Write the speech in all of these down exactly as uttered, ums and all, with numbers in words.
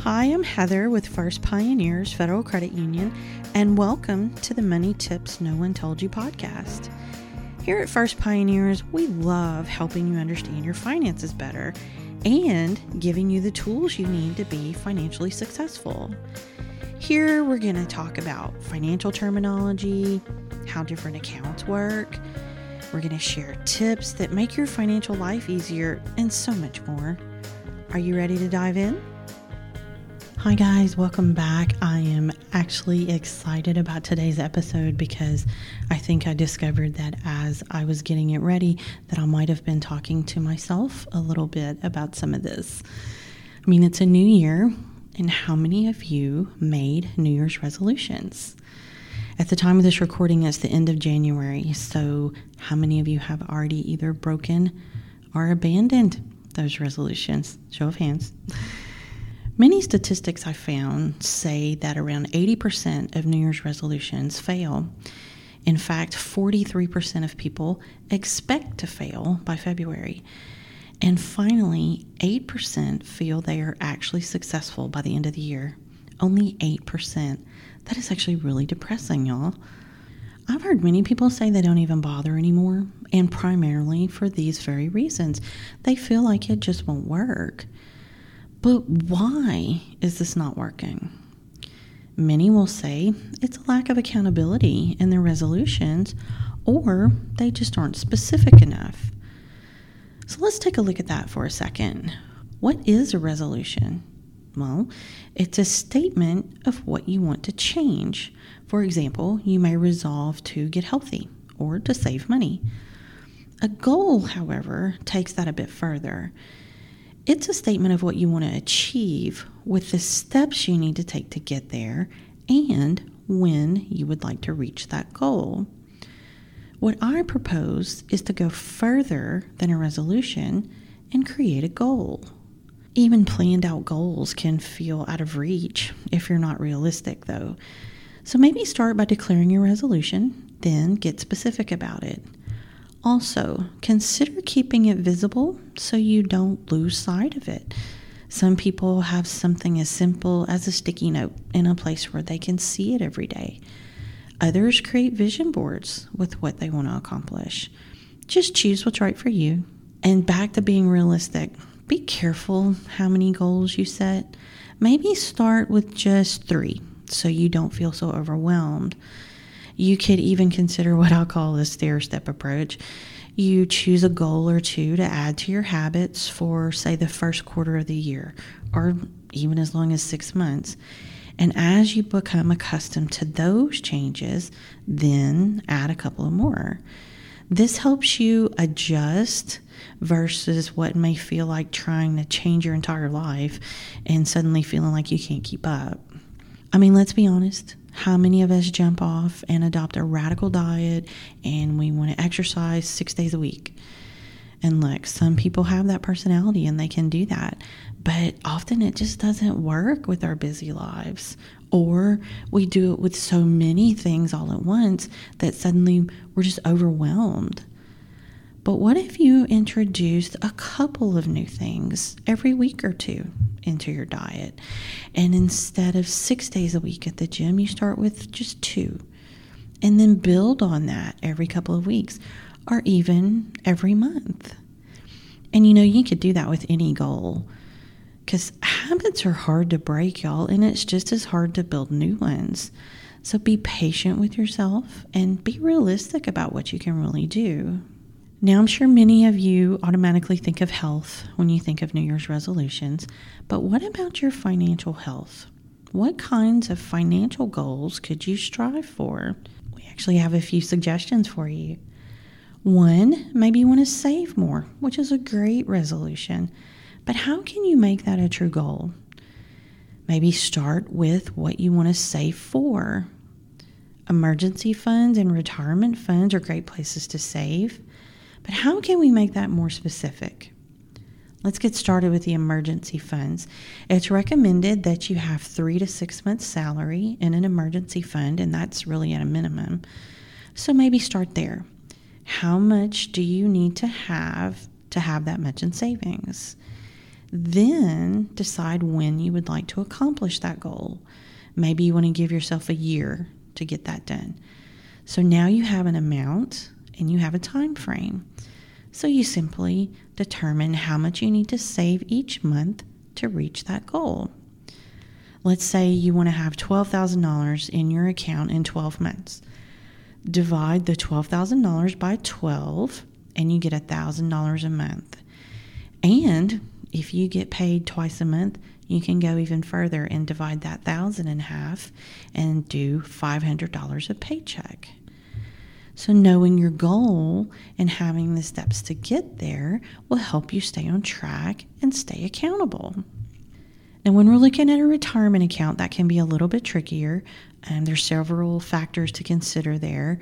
Hi, I'm Heather with First Pioneers Federal Credit Union, and welcome to the Money Tips No One Told You podcast. Here at First Pioneers, we love helping you understand your finances better and giving you the tools you need to be financially successful. Here, we're going to talk about financial terminology, how different accounts work. We're going to share tips that make your financial life easier and so much more. Are you ready to dive in? Hi guys, welcome back. I am actually excited about today's episode because I think I discovered that as I was getting it ready that I might have been talking to myself a little bit about some of this. I mean, it's a new year, and how many of you made New Year's resolutions? At the time of this recording, it's the end of January, so how many of you have already either broken or abandoned those resolutions? Show of hands. Many statistics I found say that around eighty percent of New Year's resolutions fail. In fact, forty-three percent of people expect to fail by February. And finally, eight percent feel they are actually successful by the end of the year. Only eight percent. That is actually really depressing, y'all. I've heard many people say they don't even bother anymore, and primarily for these very reasons. They feel like it just won't work. But why is this not working? Many will say it's a lack of accountability in their resolutions, or they just aren't specific enough. So let's take a look at that for a second. What is a resolution? Well, it's a statement of what you want to change. For example, you may resolve to get healthy or to save money. A goal, however, takes that a bit further. It's a statement of what you want to achieve with the steps you need to take to get there and when you would like to reach that goal. What I propose is to go further than a resolution and create a goal. Even planned out goals can feel out of reach if you're not realistic, though. So maybe start by declaring your resolution, then get specific about it. Also, consider keeping it visible so you don't lose sight of it. Some people have something as simple as a sticky note in a place where they can see it every day. Others create vision boards with what they want to accomplish. Just choose what's right for you. And back to being realistic, be careful how many goals you set. Maybe start with just three so you don't feel so overwhelmed. You could even consider what I'll call a stair-step approach. You choose a goal or two to add to your habits for, say, the first quarter of the year, or even as long as six months. And as you become accustomed to those changes, then add a couple of more. This helps you adjust versus what may feel like trying to change your entire life and suddenly feeling like you can't keep up. I mean, let's be honest. How many of us jump off and adopt a radical diet and we want to exercise six days a week? And look, some people have that personality and they can do that, but often it just doesn't work with our busy lives. Or we do it with so many things all at once that suddenly we're just overwhelmed. But what if you introduced a couple of new things every week or two into your diet? And instead of six days a week at the gym, you start with just two and then build on that every couple of weeks or even every month. And you know, you could do that with any goal because habits are hard to break, y'all, and it's just as hard to build new ones. So be patient with yourself and be realistic about what you can really do. Now, I'm sure many of you automatically think of health when you think of New Year's resolutions, but what about your financial health? What kinds of financial goals could you strive for? We actually have a few suggestions for you. One, maybe you want to save more, which is a great resolution, but how can you make that a true goal? Maybe start with what you want to save for. Emergency funds and retirement funds are great places to save. But how can we make that more specific? Let's get started with the emergency funds. It's recommended that you have three to six months salary in an emergency fund, and that's really at a minimum. So maybe start there. How much do you need to have to have that much in savings? Then decide when you would like to accomplish that goal. Maybe you want to give yourself a year to get that done. So now you have an amount and you have a time frame. So you simply determine how much you need to save each month to reach that goal. Let's say you want to have twelve thousand dollars in your account in twelve months. Divide the twelve thousand dollars by twelve and you get one thousand dollars a month. And if you get paid twice a month, you can go even further and divide that thousand in half and do five hundred dollars a paycheck. So knowing your goal and having the steps to get there will help you stay on track and stay accountable. Now, when we're looking at a retirement account, that can be a little bit trickier, and there's several factors to consider there.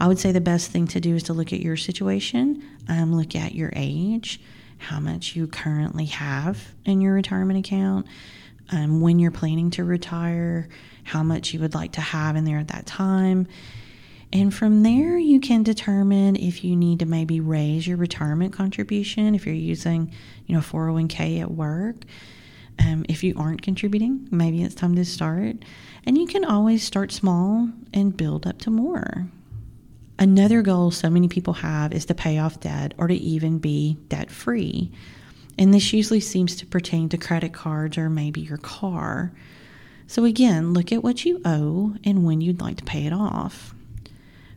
I would say the best thing to do is to look at your situation, um, look at your age, how much you currently have in your retirement account, um, when you're planning to retire, how much you would like to have in there at that time. And from there, you can determine if you need to maybe raise your retirement contribution if you're using, you know, four oh one k at work. Um, if you aren't contributing, maybe it's time to start. And you can always start small and build up to more. Another goal so many people have is to pay off debt or to even be debt-free. And this usually seems to pertain to credit cards or maybe your car. So again, look at what you owe and when you'd like to pay it off.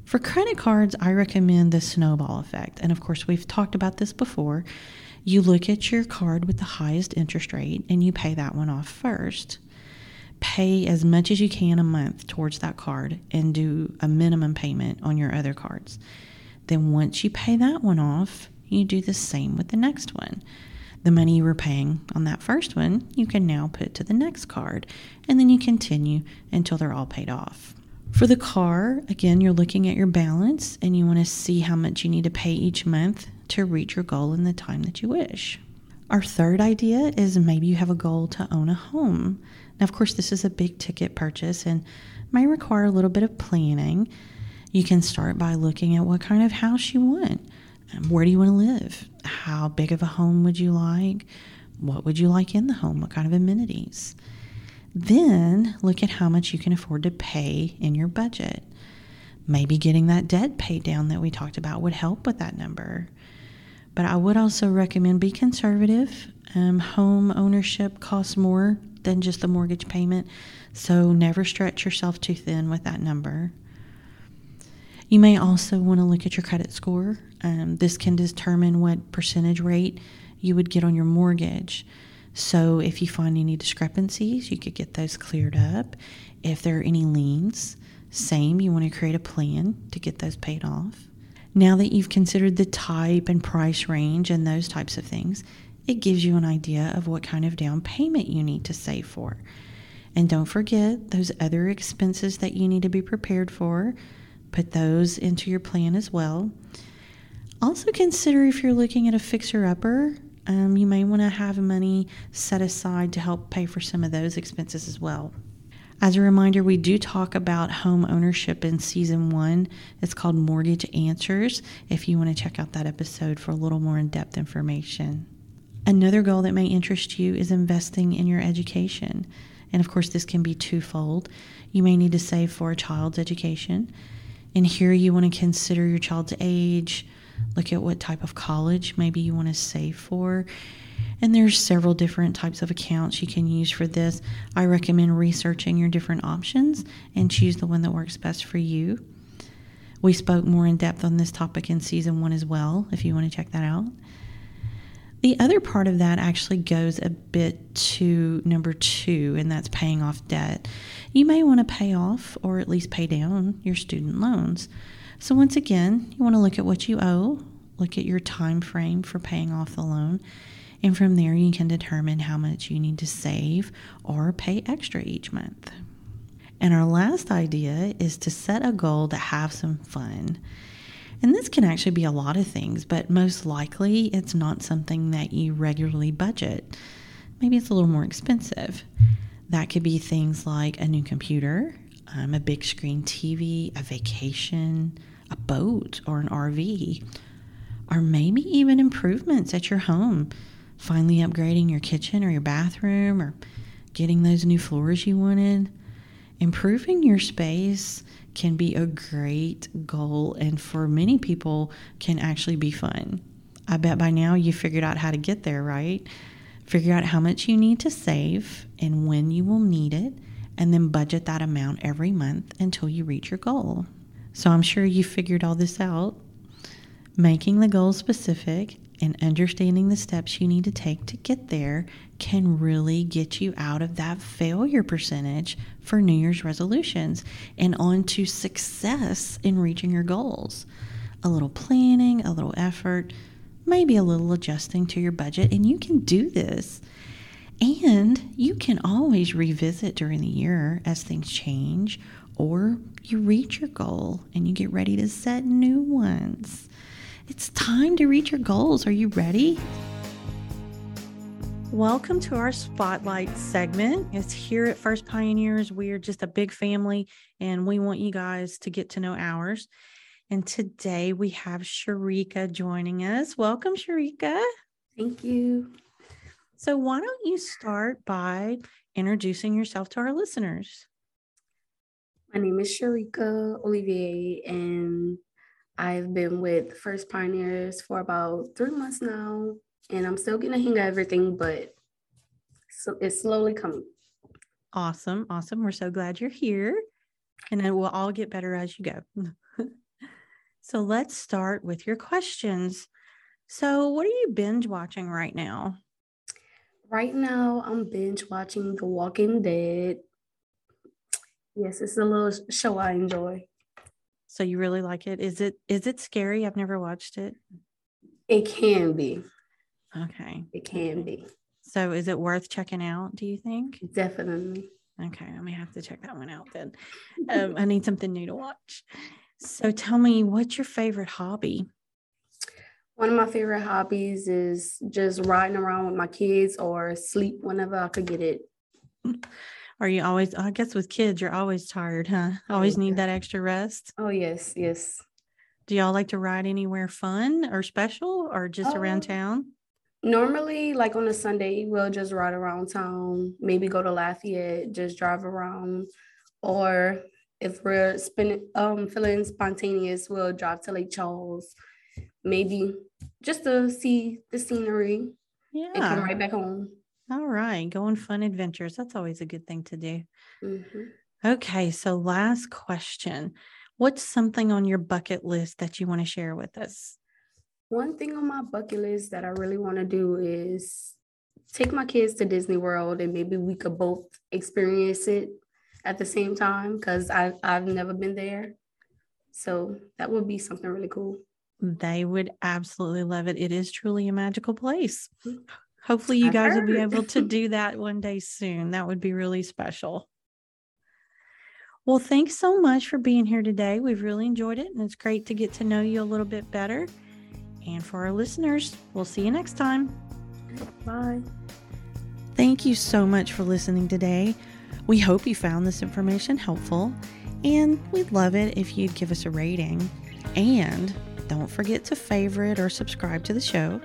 For credit cards, I recommend the snowball effect. And of course, we've talked about this before. You look at your card with the highest interest rate and you pay that one off first. Pay as much as you can a month towards that card and do a minimum payment on your other cards. Then once you pay that one off, you do the same with the next one. The money you were paying on that first one, you can now put to the next card, and then you continue until they're all paid off. For the car, again, you're looking at your balance and you want to see how much you need to pay each month to reach your goal in the time that you wish. Our third idea is maybe you have a goal to own a home. Now, of course, this is a big ticket purchase and may require a little bit of planning. You can start by looking at what kind of house you want. Um, where do you want to live? How big of a home would you like? What would you like in the home? What kind of amenities? Then look at how much you can afford to pay in your budget. Maybe getting that debt paid down that we talked about would help with that number. But I would also recommend be conservative. Um, home ownership costs more than just the mortgage payment, so never stretch yourself too thin with that number. You may also want to look at your credit score. Um, this can determine what percentage rate you would get on your mortgage. So if you find any discrepancies, you could get those cleared up. If there are any liens, same, you want to create a plan to get those paid off. Now that you've considered the type and price range and those types of things, it gives you an idea of what kind of down payment you need to save for. And don't forget those other expenses that you need to be prepared for. Put those into your plan as well. Also consider if you're looking at a fixer-upper, Um, you may want to have money set aside to help pay for some of those expenses as well. As a reminder, we do talk about home ownership in season one. It's called Mortgage Answers, if you want to check out that episode for a little more in-depth information. Another goal that may interest you is investing in your education. And of course, this can be twofold. You may need to save for a child's education. And here you want to consider your child's age, look at what type of college maybe you want to save for. And there's several different types of accounts you can use for this. I recommend researching your different options and choose the one that works best for you. We spoke more in depth on this topic in season one as well, if you want to check that out. The other part of that actually goes a bit to number two, and that's paying off debt. You may want to pay off or at least pay down your student loans. So once again, you want to look at what you owe, look at your time frame for paying off the loan, and from there you can determine how much you need to save or pay extra each month. And our last idea is to set a goal to have some fun. And this can actually be a lot of things, but most likely it's not something that you regularly budget. Maybe it's a little more expensive. That could be things like a new computer, um, a big screen T V, a vacation, a boat or an R V, or maybe even improvements at your home. finally upgrading your kitchen or your bathroom, or getting those new floors you wanted. Improving your space can be a great goal, and for many people can actually be fun. I bet by now you figured out how to get there, right? Figure out how much you need to save and when you will need it, and then budget that amount every month until you reach your goal. So I'm sure you figured all this out. Making the goal specific and understanding the steps you need to take to get there can really get you out of that failure percentage for New Year's resolutions and on to success in reaching your goals. A little planning, a little effort, maybe a little adjusting to your budget, and you can do this. And you can always revisit during the year as things change, or you reach your goal and you get ready to set new ones. It's time to reach your goals. Are you ready? Welcome to our Spotlight segment. It's here at First Pioneers. We're just a big family, and we want you guys to get to know ours. And today we have Sharika joining us. Welcome, Sharika. Thank you. So why don't you start by introducing yourself to our listeners? My name is Sharika Olivier, and I've been with First Pioneers for about three months now, and I'm still getting a hang of everything, but so it's slowly coming. Awesome. Awesome. We're so glad you're here, and it will all get better as you go. So let's start with your questions. So what are you binge watching right now? Right now, I'm binge watching The Walking Dead. Yes, it's a little show I enjoy. So you really like it. Is it is it scary? I've never watched it. It can be. Okay. It can be. So is it worth checking out, do you think? Definitely. Okay, I may have to check that one out then. Um, I need something new to watch. So tell me, what's your favorite hobby? One of my favorite hobbies is just riding around with my kids or sleep whenever I could get it. Are you always, I guess with kids, you're always tired, huh? Always need that extra rest. Oh, yes. Yes. Do y'all like to ride anywhere fun or special, or just oh, around town? Normally, like on a Sunday, we'll just ride around town, maybe go to Lafayette, just drive around. Or if we're spin, um, feeling spontaneous, we'll drive to Lake Charles. Maybe just to see the scenery, yeah, and come right back home. All right. Go on fun adventures. That's always a good thing to do. Mm-hmm. Okay. So last question. What's something on your bucket list that you want to share with us? One thing on my bucket list that I really want to do is take my kids to Disney World, and maybe we could both experience it at the same time, because I've, I've never been there. So that would be something really cool. They would absolutely love it. It is truly a magical place. Hopefully you guys will be able to do that one day soon. That would be really special. Well, thanks so much for being here today. We've really enjoyed it, and it's great to get to know you a little bit better. And for our listeners, we'll see you next time. Bye. Thank you so much for listening today. We hope you found this information helpful, and we'd love it if you'd give us a rating. And don't forget to favorite or subscribe to the show.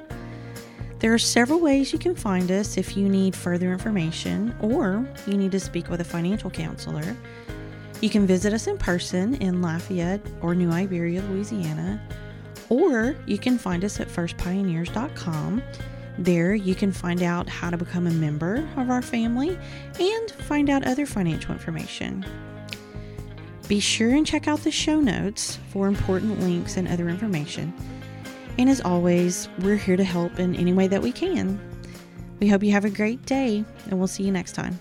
There are several ways you can find us if you need further information or you need to speak with a financial counselor. You can visit us in person in Lafayette or New Iberia, Louisiana, or you can find us at first pioneers dot com. There you can find out how to become a member of our family and find out other financial information. Be sure and check out the show notes for important links and other information. And as always, we're here to help in any way that we can. We hope you have a great day, and we'll see you next time.